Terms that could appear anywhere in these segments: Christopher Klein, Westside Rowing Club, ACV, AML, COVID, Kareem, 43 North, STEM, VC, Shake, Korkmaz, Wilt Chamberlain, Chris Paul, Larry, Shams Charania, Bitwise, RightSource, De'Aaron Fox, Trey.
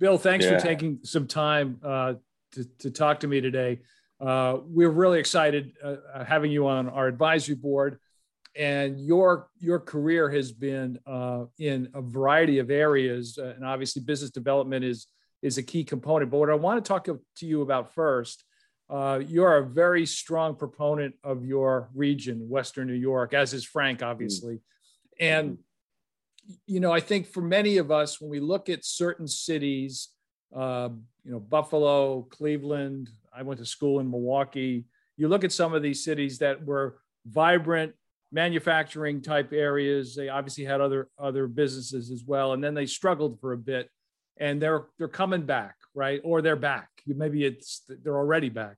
Bill, thanks for taking some time to talk to me today. We're really excited having you on our advisory board, and your career has been in a variety of areas, and obviously business development is a key component. But what I want to talk to you about first, you're a very strong proponent of your region, Western New York, as is Frank, obviously. And you know, I think for many of us, when we look at certain cities, you know, Buffalo, Cleveland, I went to school in Milwaukee. You look at some of these cities that were vibrant manufacturing type areas. They obviously had other businesses as well. And then they struggled for a bit, and they're coming back, right? Or they're back. Maybe it's, they're already back.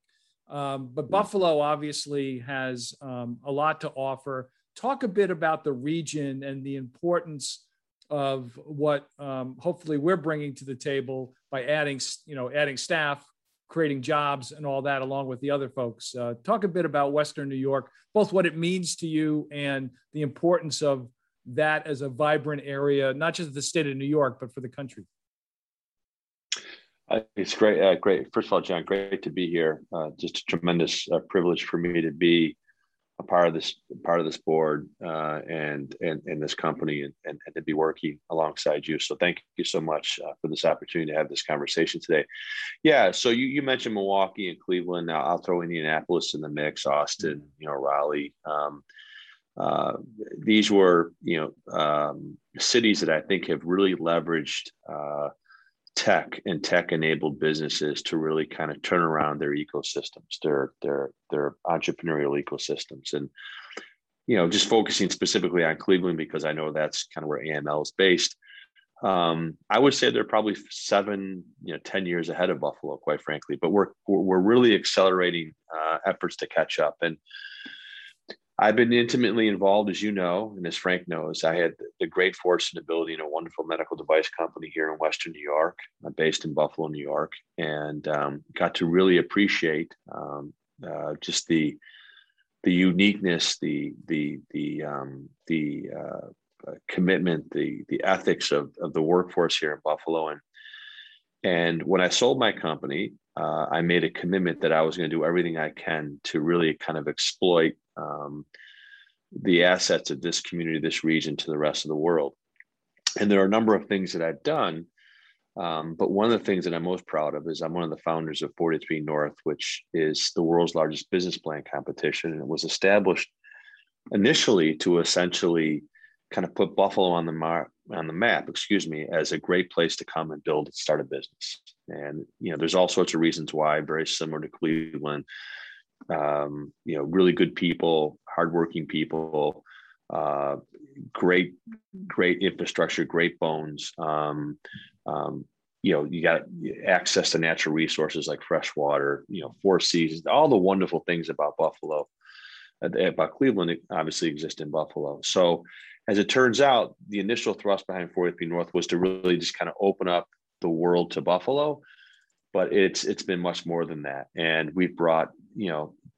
But Buffalo obviously has a lot to offer. Talk a bit about the region and the importance of what hopefully we're bringing to the table by adding staff, creating jobs, and all that, along with the other folks. Talk a bit about Western New York, both what it means to you and the importance of that as a vibrant area, not just the state of New York, but for the country. It's great. First of all, John, great to be here. Just a tremendous privilege for me to be a part of this board and this company and to be working alongside you. So thank you so much for this opportunity to have this conversation today. Yeah. So you mentioned Milwaukee and Cleveland. Now I'll throw Indianapolis in the mix, Austin, Raleigh. These were, cities that I think have really leveraged tech and tech-enabled businesses to really kind of turn around their ecosystems, their entrepreneurial ecosystems. And, just focusing specifically on Cleveland, because I know that's kind of where AML is based. I would say they're probably 10 years ahead of Buffalo, quite frankly, but we're really accelerating efforts to catch up. And I've been intimately involved, as you know, and as Frank knows, I had the great fortune of building a wonderful medical device company here in Western New York, based in Buffalo, New York, and got to really appreciate just the uniqueness, the commitment, the ethics of the workforce here in Buffalo. And when I sold my company, I made a commitment that I was going to do everything I can to really kind of exploit the assets of this community, this region, to the rest of the world. And there are a number of things that I've done, but one of the things that I'm most proud of is I'm one of the founders of 43 North, which is the world's largest business plan competition. And it was established initially to essentially kind of put Buffalo on the map, as a great place to come and start a business. And, there's all sorts of reasons why, very similar to Cleveland, really good people, hardworking people, great infrastructure, great bones. You got access to natural resources like fresh water, four seasons, all the wonderful things about Buffalo, about Cleveland obviously exist in Buffalo. So as it turns out, the initial thrust behind 43 North was to really just kind of open up the world to Buffalo, but it's been much more than that. And we've brought,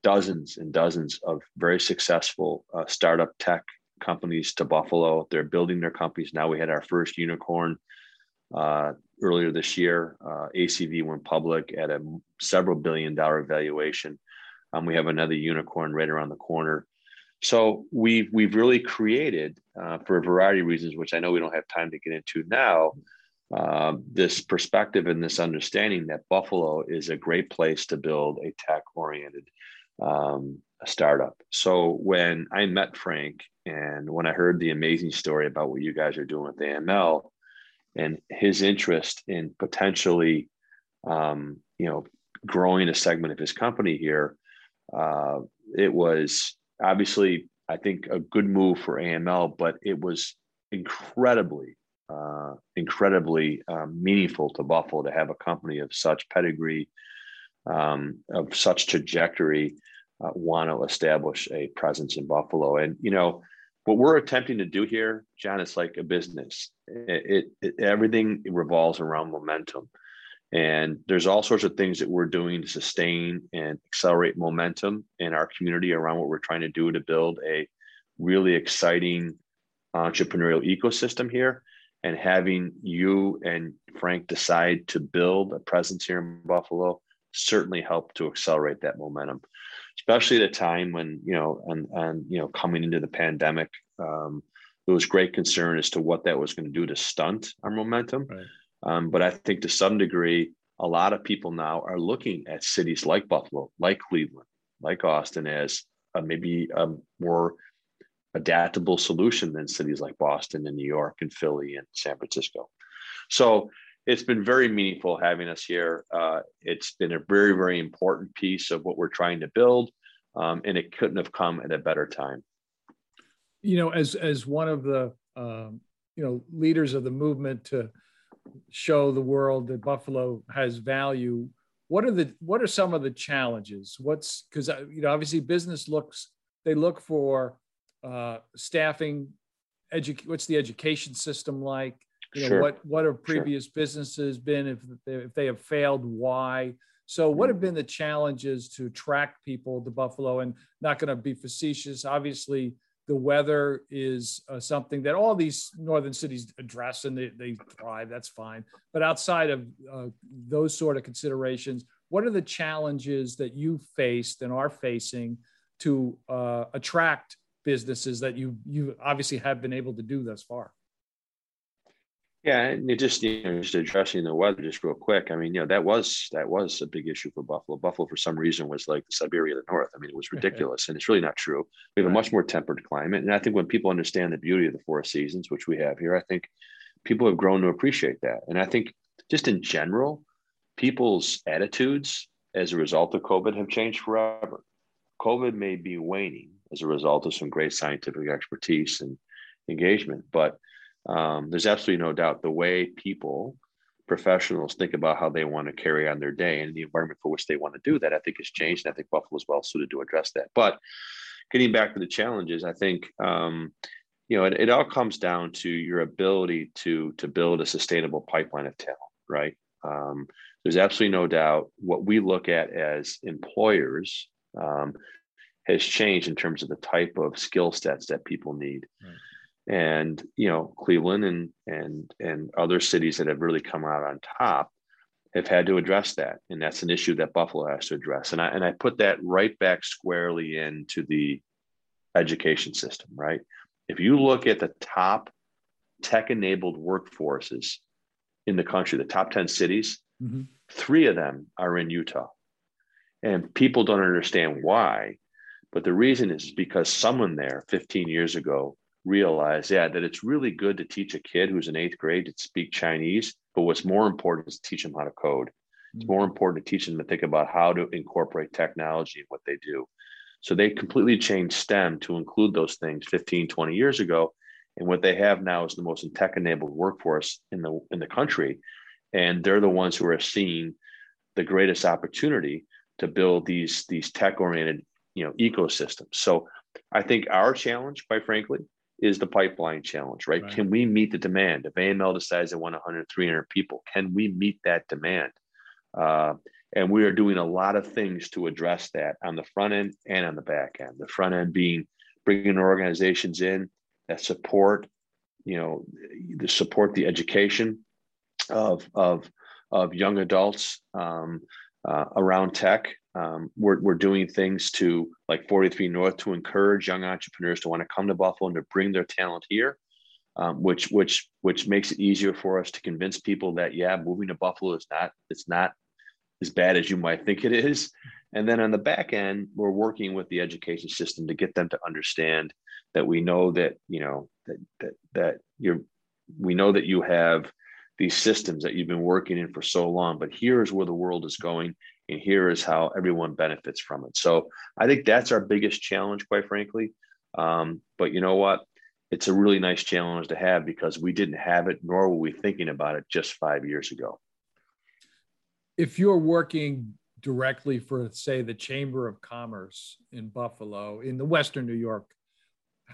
dozens and dozens of very successful startup tech companies to Buffalo. They're building their companies. Now we had our first unicorn earlier this year. ACV went public at a several billion-dollar valuation. We have another unicorn right around the corner. So we've really created, for a variety of reasons, which I know we don't have time to get into now, this perspective and this understanding that Buffalo is a great place to build a tech-oriented startup. So when I met Frank and when I heard the amazing story about what you guys are doing with AML and his interest in potentially, growing a segment of his company here, it was obviously, I think, a good move for AML, but it was incredibly meaningful to Buffalo to have a company of such pedigree, of such trajectory, want to establish a presence in Buffalo. And, what we're attempting to do here, John, it's like a business. Everything revolves around momentum. And there's all sorts of things that we're doing to sustain and accelerate momentum in our community around what we're trying to do to build a really exciting entrepreneurial ecosystem here. And having you and Frank decide to build a presence here in Buffalo certainly helped to accelerate that momentum, especially at a time when, coming into the pandemic, there was great concern as to what that was going to do to stunt our momentum. Right. But I think to some degree, a lot of people now are looking at cities like Buffalo, like Cleveland, like Austin as maybe a more adaptable solution than cities like Boston and New York and Philly and San Francisco. So it's been very meaningful having us here. It's been a very, very important piece of what we're trying to build, and it couldn't have come at a better time. You know, as one of the leaders of the movement to show the world that Buffalo has value, what are some of the challenges? Because obviously business they look for staffing, what's the education system like? Sure. What have previous businesses been? If they have failed, why? So what have been the challenges to attract people to Buffalo? And not going to be facetious, obviously the weather is something that all these northern cities address and they thrive, that's fine. But outside of those sort of considerations, what are the challenges that you faced and are facing to attract businesses that you obviously have been able to do thus far? Yeah, and just addressing the weather just real quick. I mean, that was a big issue for Buffalo. Buffalo, for some reason, was like the Siberia of the North. I mean, it was ridiculous, and it's really not true. We have a much more temperate climate, and I think when people understand the beauty of the four seasons, which we have here, I think people have grown to appreciate that. And I think just in general, people's attitudes as a result of COVID have changed forever. COVID may be waning as a result of some great scientific expertise and engagement, but there's absolutely no doubt the way professionals think about how they want to carry on their day and the environment for which they want to do that, I think has changed. And I think Buffalo is well suited to address that. But getting back to the challenges, I think, it all comes down to your ability to build a sustainable pipeline of talent, right? There's absolutely no doubt what we look at as employers has changed in terms of the type of skill sets that people need. Right. And, Cleveland and other cities that have really come out on top have had to address that. And that's an issue that Buffalo has to address. And I put that right back squarely into the education system, right? If you look at the top tech-enabled workforces in the country, the top 10 cities, mm-hmm. 3 of them are in Utah. And people don't understand why, but the reason is because someone there 15 years ago realized that it's really good to teach a kid who's in 8th grade to speak Chinese, but what's more important is to teach them how to code. It's more important to teach them to think about how to incorporate technology in what they do. So they completely changed STEM to include those things 15, 20 years ago. And what they have now is the most tech-enabled workforce in the country. And they're the ones who are seeing the greatest opportunity to build these tech-oriented, ecosystems. So I think our challenge, quite frankly, is the pipeline challenge, right? Can we meet the demand? If AML decides they want 100, 300 people, can we meet that demand? And we are doing a lot of things to address that on the front end and on the back end. The front end being bringing organizations in that support the education of young adults around tech. We're doing things to, like 43 North, to encourage young entrepreneurs to want to come to Buffalo and to bring their talent here, which makes it easier for us to convince people that moving to Buffalo is not as bad as you might think it is. And then on the back end, we're working with the education system to get them to understand that we know that that you have these systems that you've been working in for so long, but here is where the world is going. And here is how everyone benefits from it. So I think that's our biggest challenge, quite frankly. But you know what? It's a really nice challenge to have because we didn't have it, nor were we thinking about it just 5 years ago. If you're working directly for, say, the Chamber of Commerce in Buffalo, in the Western New York,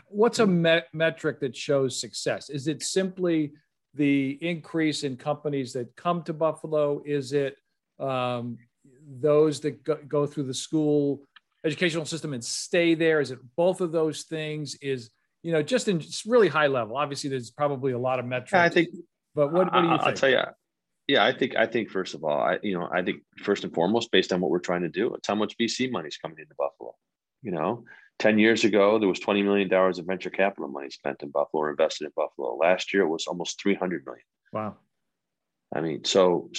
what's a metric that shows success? Is it simply the increase in companies that come to Buffalo? Is it those that go through the school educational system and stay there? Is it both of those things? Is, you know, just in just really high level, obviously there's probably a lot of metrics, I think, but what do you think? I'll tell you, yeah, I think first of all, I think first and foremost, based on what we're trying to do, it's how much VC money is coming into Buffalo. You know, 10 years ago, there was $20 million of venture capital money spent in Buffalo or invested in Buffalo. Last year, it was almost $300 million. Wow. I mean, and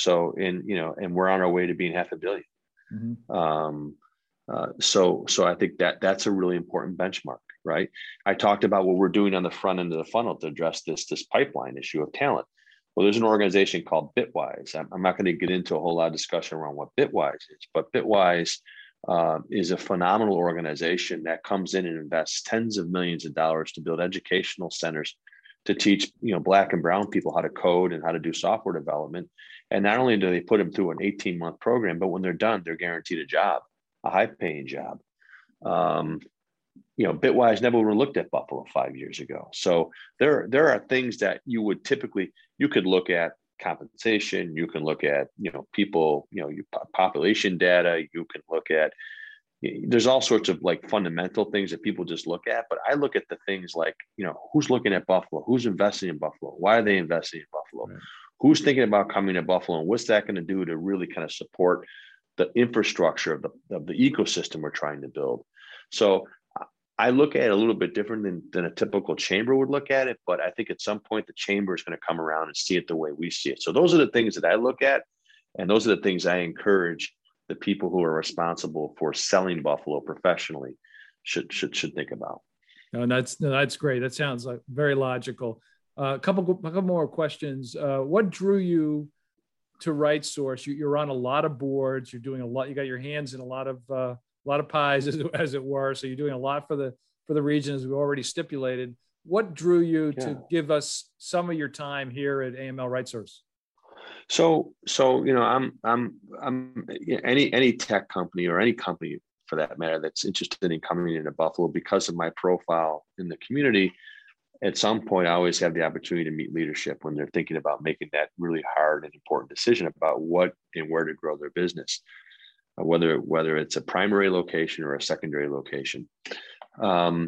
we're on our way to being $500 million. Mm-hmm. So I think that's a really important benchmark, right? I talked about what we're doing on the front end of the funnel to address this pipeline issue of talent. Well, there's an organization called Bitwise. I'm not going to get into a whole lot of discussion around what Bitwise is, but Bitwise is a phenomenal organization that comes in and invests tens of millions of dollars to build educational centers to teach, you know, Black and brown people how to code and how to do software development. And not only do they put them through an 18-month program, but when they're done, they're guaranteed a job, a high-paying job. You know, Bitwise never would have looked at Buffalo 5 years ago. So there are things that you could look at compensation, you can look at, you know, people, you know, your population data, you can look at, there's all sorts of like fundamental things that people just look at. But I look at the things like, you know, who's looking at Buffalo, who's investing in Buffalo, why are they investing in Buffalo, right? Who's thinking about coming to Buffalo, and what's that going to do to really kind of support the infrastructure of the ecosystem we're trying to build. So I look at it a little bit different than a typical chamber would look at it, but I think at some point the chamber is going to come around and see it the way we see it. So those are the things that I look at, and those are the things I encourage the people who are responsible for selling Buffalo professionally should think about. No, that's great. That sounds like very logical. A couple more questions. What drew you to RightSource? You're on a lot of boards. You're doing a lot. You got your hands in a lot of pies, as it were. So you're doing a lot for the region, as we already stipulated. What drew you to give us some of your time here at AML RightSource? So you know, I'm any tech company, or any company for that matter, that's interested in coming into Buffalo, because of my profile in the community, at some point I always have the opportunity to meet leadership when they're thinking about making that really hard and important decision about what and where to grow their business, whether it's a primary location or a secondary location. I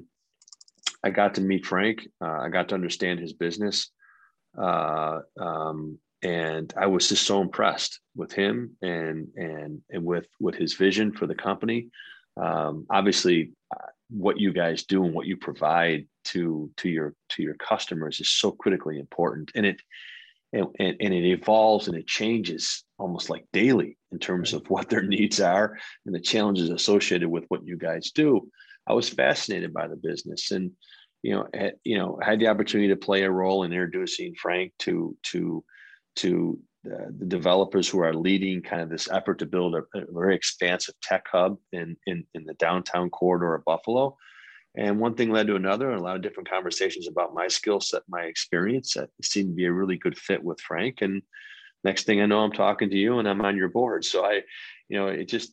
got to meet Frank. I got to understand his business. And I was just so impressed with him and with his vision for the company. Obviously, what you guys do and what you provide to your customers is so critically important. And it evolves and it changes almost like daily in terms of what their needs are and the challenges associated with what you guys do. I was fascinated by the business, and had the opportunity to play a role in introducing Frank to the developers who are leading kind of this effort to build a very expansive tech hub in the downtown corridor of Buffalo. And one thing led to another, and a lot of different conversations about my skill set, my experience, that seemed to be a really good fit with Frank. And next thing I know, I'm talking to you and I'm on your board. So it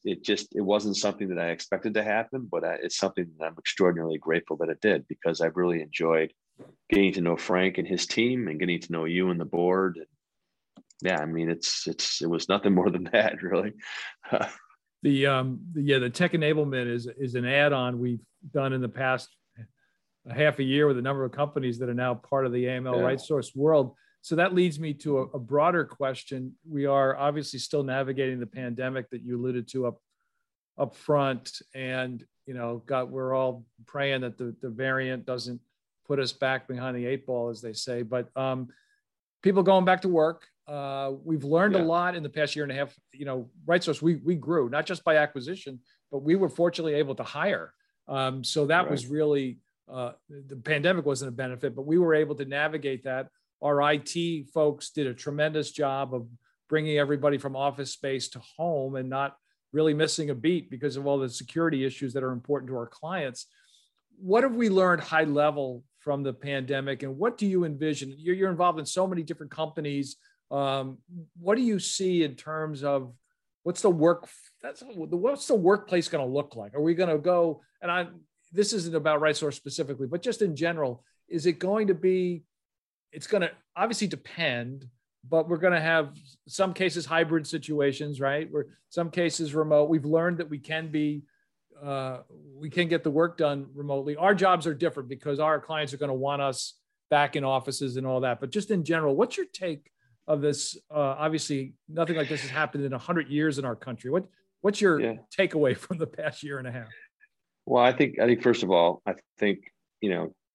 wasn't something that I expected to happen, but it's something that I'm extraordinarily grateful that it did, because I've really enjoyed getting to know Frank and his team and getting to know you and the board. And yeah, I mean, it was nothing more than that, really. The tech enablement is an add-on we've done in the past half a year with a number of companies that are now part of the AML RightSource world. So that leads me to a broader question. We are obviously still navigating the pandemic that you alluded to up front, and you know, God, we're all praying that the variant doesn't put us back behind the eight ball, as they say. But people going back to work. We've learned a lot in the past year and a half. You know, RightSource, we grew, not just by acquisition, but we were fortunately able to hire. So that was really, the pandemic wasn't a benefit, but we were able to navigate that. Our IT folks did a tremendous job of bringing everybody from office space to home and not really missing a beat because of all the security issues that are important to our clients. What have we learned high level from the pandemic, and what do you envision? You're involved in so many different companies. What do you see in terms of what's the workplace going to look like? Are we going to go, and this isn't about RightSource specifically, but just in general, is it going to be it's going to obviously depend, but we're going to have some cases hybrid situations, right? Where some cases remote. We've learned that we can be, we can get the work done remotely. Our jobs are different because our clients are going to want us back in offices and all that. But just in general, what's your take of this? Obviously, nothing like this has happened in 100 years in our country. What's your takeaway from the past year and a half? Well, I think first of all,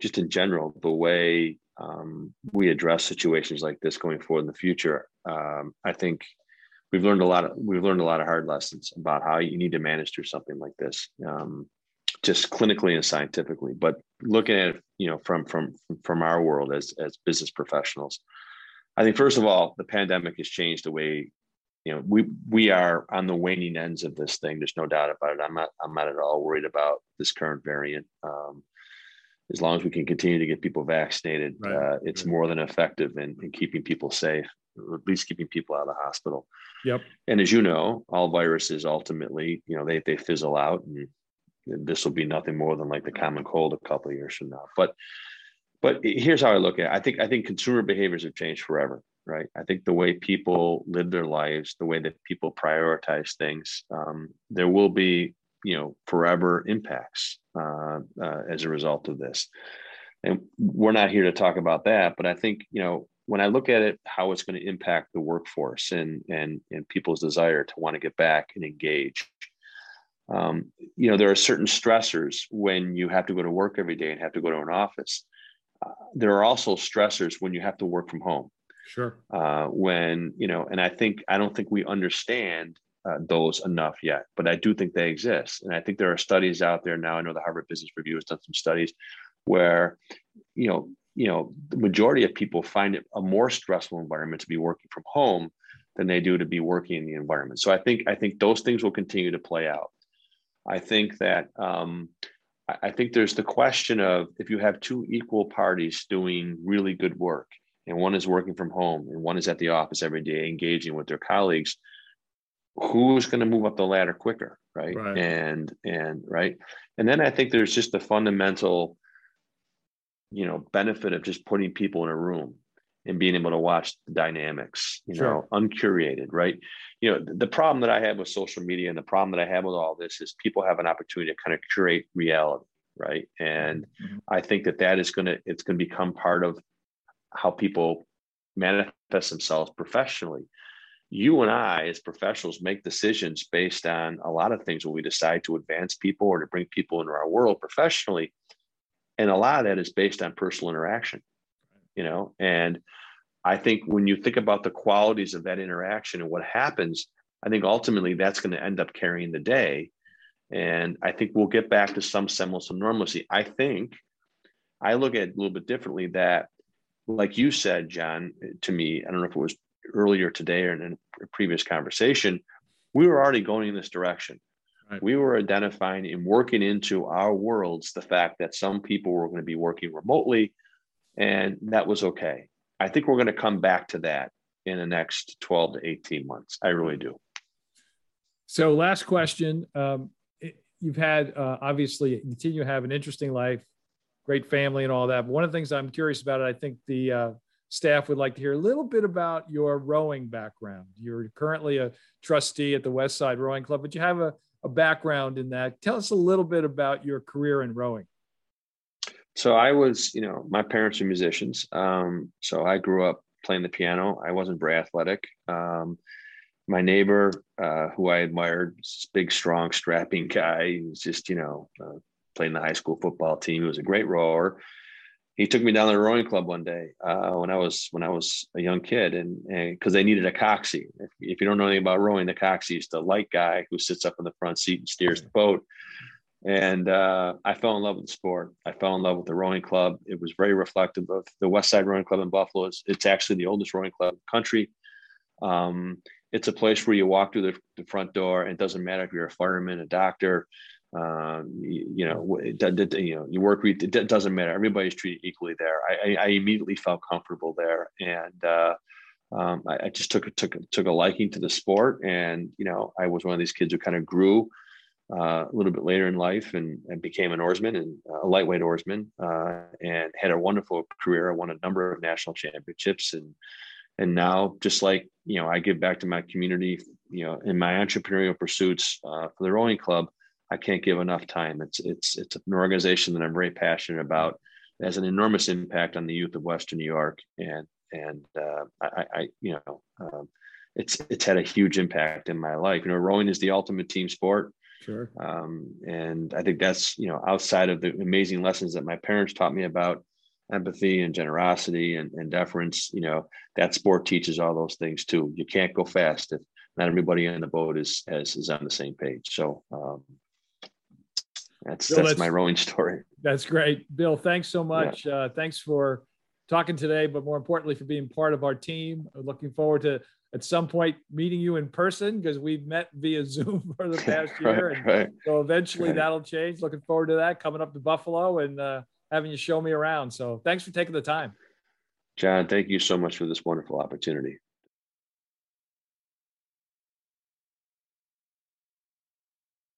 just in general, the way we address situations like this going forward in the future, I think we've learned a lot of hard lessons about how you need to manage through something like this, just clinically and scientifically. But looking at it, from our world as business professionals, I think first of all, the pandemic has changed the way we are on the waning ends of this thing. There's no doubt about it. I'm not at all worried about this current variant. As long as we can continue to get people vaccinated, right. It's more than effective in keeping people safe, or at least keeping people out of the hospital. Yep. And as you know, all viruses ultimately, they fizzle out, and this will be nothing more than like the common cold a couple of years from now. But here's how I look at it. I think consumer behaviors have changed forever, right? I think the way people live their lives, the way that people prioritize things, there will be, forever impacts as a result of this. And we're not here to talk about that, but I think, when I look at it, how it's going to impact the workforce and people's desire to want to get back and engage. There are certain stressors when you have to go to work every day and have to go to an office. There are also stressors when you have to work from home. Sure. And I don't think we understand those enough yet, but I do think they exist. And I think there are studies out there now. I know the Harvard Business Review has done some studies where, the majority of people find it a more stressful environment to be working from home than they do to be working in the environment. So I think those things will continue to play out. I think that, I think there's the question of if you have two equal parties doing really good work, and one is working from home and one is at the office every day engaging with their colleagues, who's going to move up the ladder quicker, right? Right. And then I think there's just the fundamental, benefit of just putting people in a room and being able to watch the dynamics, sure. Uncurated, right? The problem that I have with social media and the problem that I have with all this is people have an opportunity to kind of curate reality, right? And mm-hmm. I think that is going to become part of how people manifest themselves professionally. You and I, as professionals, make decisions based on a lot of things when we decide to advance people or to bring people into our world professionally. And a lot of that is based on personal interaction, and I think when you think about the qualities of that interaction and what happens, I think ultimately that's going to end up carrying the day. And I think we'll get back to some semblance of normalcy. I think I look at it a little bit differently that, like you said, John, to me, I don't know if it was earlier today or in a previous conversation, we were already going in this direction. Right. We were identifying and working into our worlds the fact that some people were going to be working remotely, and that was okay. I think we're going to come back to that in the next 12 to 18 months. I really do. So last question. You've had, obviously, continue to have an interesting life, great family and all that. But one of the things I'm curious about, I think the staff would like to hear a little bit about your rowing background. You're currently a trustee at the Westside Rowing Club, but you have a background in that. Tell us a little bit about your career in rowing. So I was, my parents are musicians. So I grew up playing the piano. I wasn't very athletic. My neighbor, who I admired, big, strong, strapping guy. He was just, playing the high school football team. He was a great rower. He took me down to the rowing club one day when I was a young kid, and because they needed a coxswain. If you don't know anything about rowing, the coxswain is the light guy who sits up in the front seat and steers the boat. And I fell in love with the sport. I fell in love with the rowing club. It was very reflective of the Westside Rowing Club in Buffalo. It's actually the oldest rowing club in the country. It's a place where you walk through the front door, and it doesn't matter if you're a fireman, a doctor. You work. It doesn't matter. Everybody's treated equally there. I immediately felt comfortable there, and I just took a liking to the sport. And I was one of these kids who kind of grew a little bit later in life and became an oarsman and a lightweight oarsman and had a wonderful career. I won a number of national championships, and now, just like, you know, I give back to my community, you know, in my entrepreneurial pursuits for the rowing club, I can't give enough time. It's an organization that I'm very passionate about. It has an enormous impact on the youth of Western New York, and it's had a huge impact in my life. You know, rowing is the ultimate team sport. Sure. And I think that's, you know, outside of the amazing lessons that my parents taught me about empathy and generosity and deference, you know, that sport teaches all those things too. You can't go fast if not everybody in the boat is on the same page. So that's my rowing story. That's great. Bill, thanks so much. Yeah. Thanks for talking today, but more importantly, for being part of our team. I'm looking forward to at some point meeting you in person, because we've met via Zoom for the past year. So eventually that'll change. Looking forward to that, coming up to Buffalo and having you show me around. So thanks for taking the time. John, thank you so much for this wonderful opportunity.